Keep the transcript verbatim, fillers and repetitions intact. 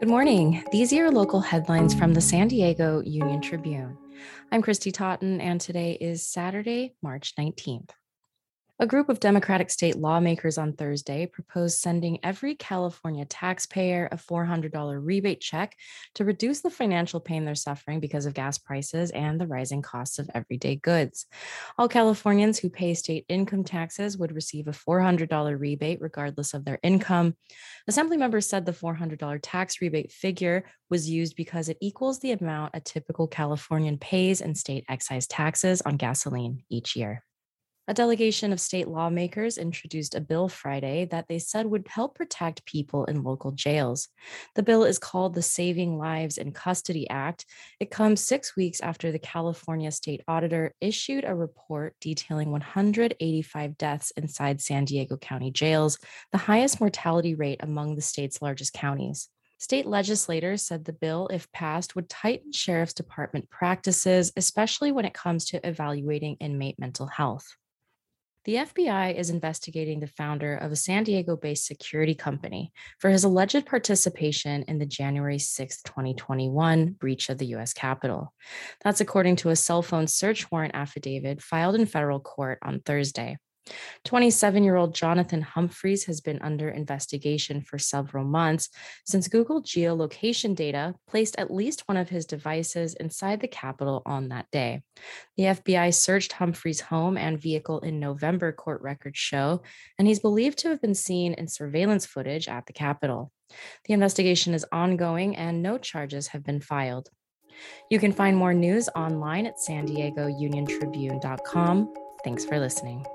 Good morning. These are local headlines from the San Diego Union-Tribune. I'm Christy Totten, and today is Saturday, March nineteenth. A group of Democratic state lawmakers on Thursday proposed sending every California taxpayer a four hundred dollars rebate check to reduce the financial pain they're suffering because of gas prices and the rising costs of everyday goods. All Californians who pay state income taxes would receive a four hundred dollars rebate regardless of their income. Assembly members said the four hundred dollars tax rebate figure was used because it equals the amount a typical Californian pays in state excise taxes on gasoline each year. A delegation of state lawmakers introduced a bill Friday that they said would help protect people in local jails. The bill is called the Saving Lives in Custody Act. It comes six weeks after the California state auditor issued a report detailing one hundred eighty-five deaths inside San Diego County jails, the highest mortality rate among the state's largest counties. State legislators said the bill, if passed, would tighten sheriff's department practices, especially when it comes to evaluating inmate mental health. The F B I is investigating the founder of a San Diego-based security company for his alleged participation in the January sixth, twenty twenty-one breach of the U S Capitol. That's according to a cell phone search warrant affidavit filed in federal court on Thursday. twenty-seven-year-old Jonathan Humphreys has been under investigation for several months since Google geolocation data placed at least one of his devices inside the Capitol on that day. The F B I searched Humphreys' home and vehicle in November, court records show, and he's believed to have been seen in surveillance footage at the Capitol. The investigation is ongoing and no charges have been filed. You can find more news online at san diego union tribune dot com. Thanks for listening.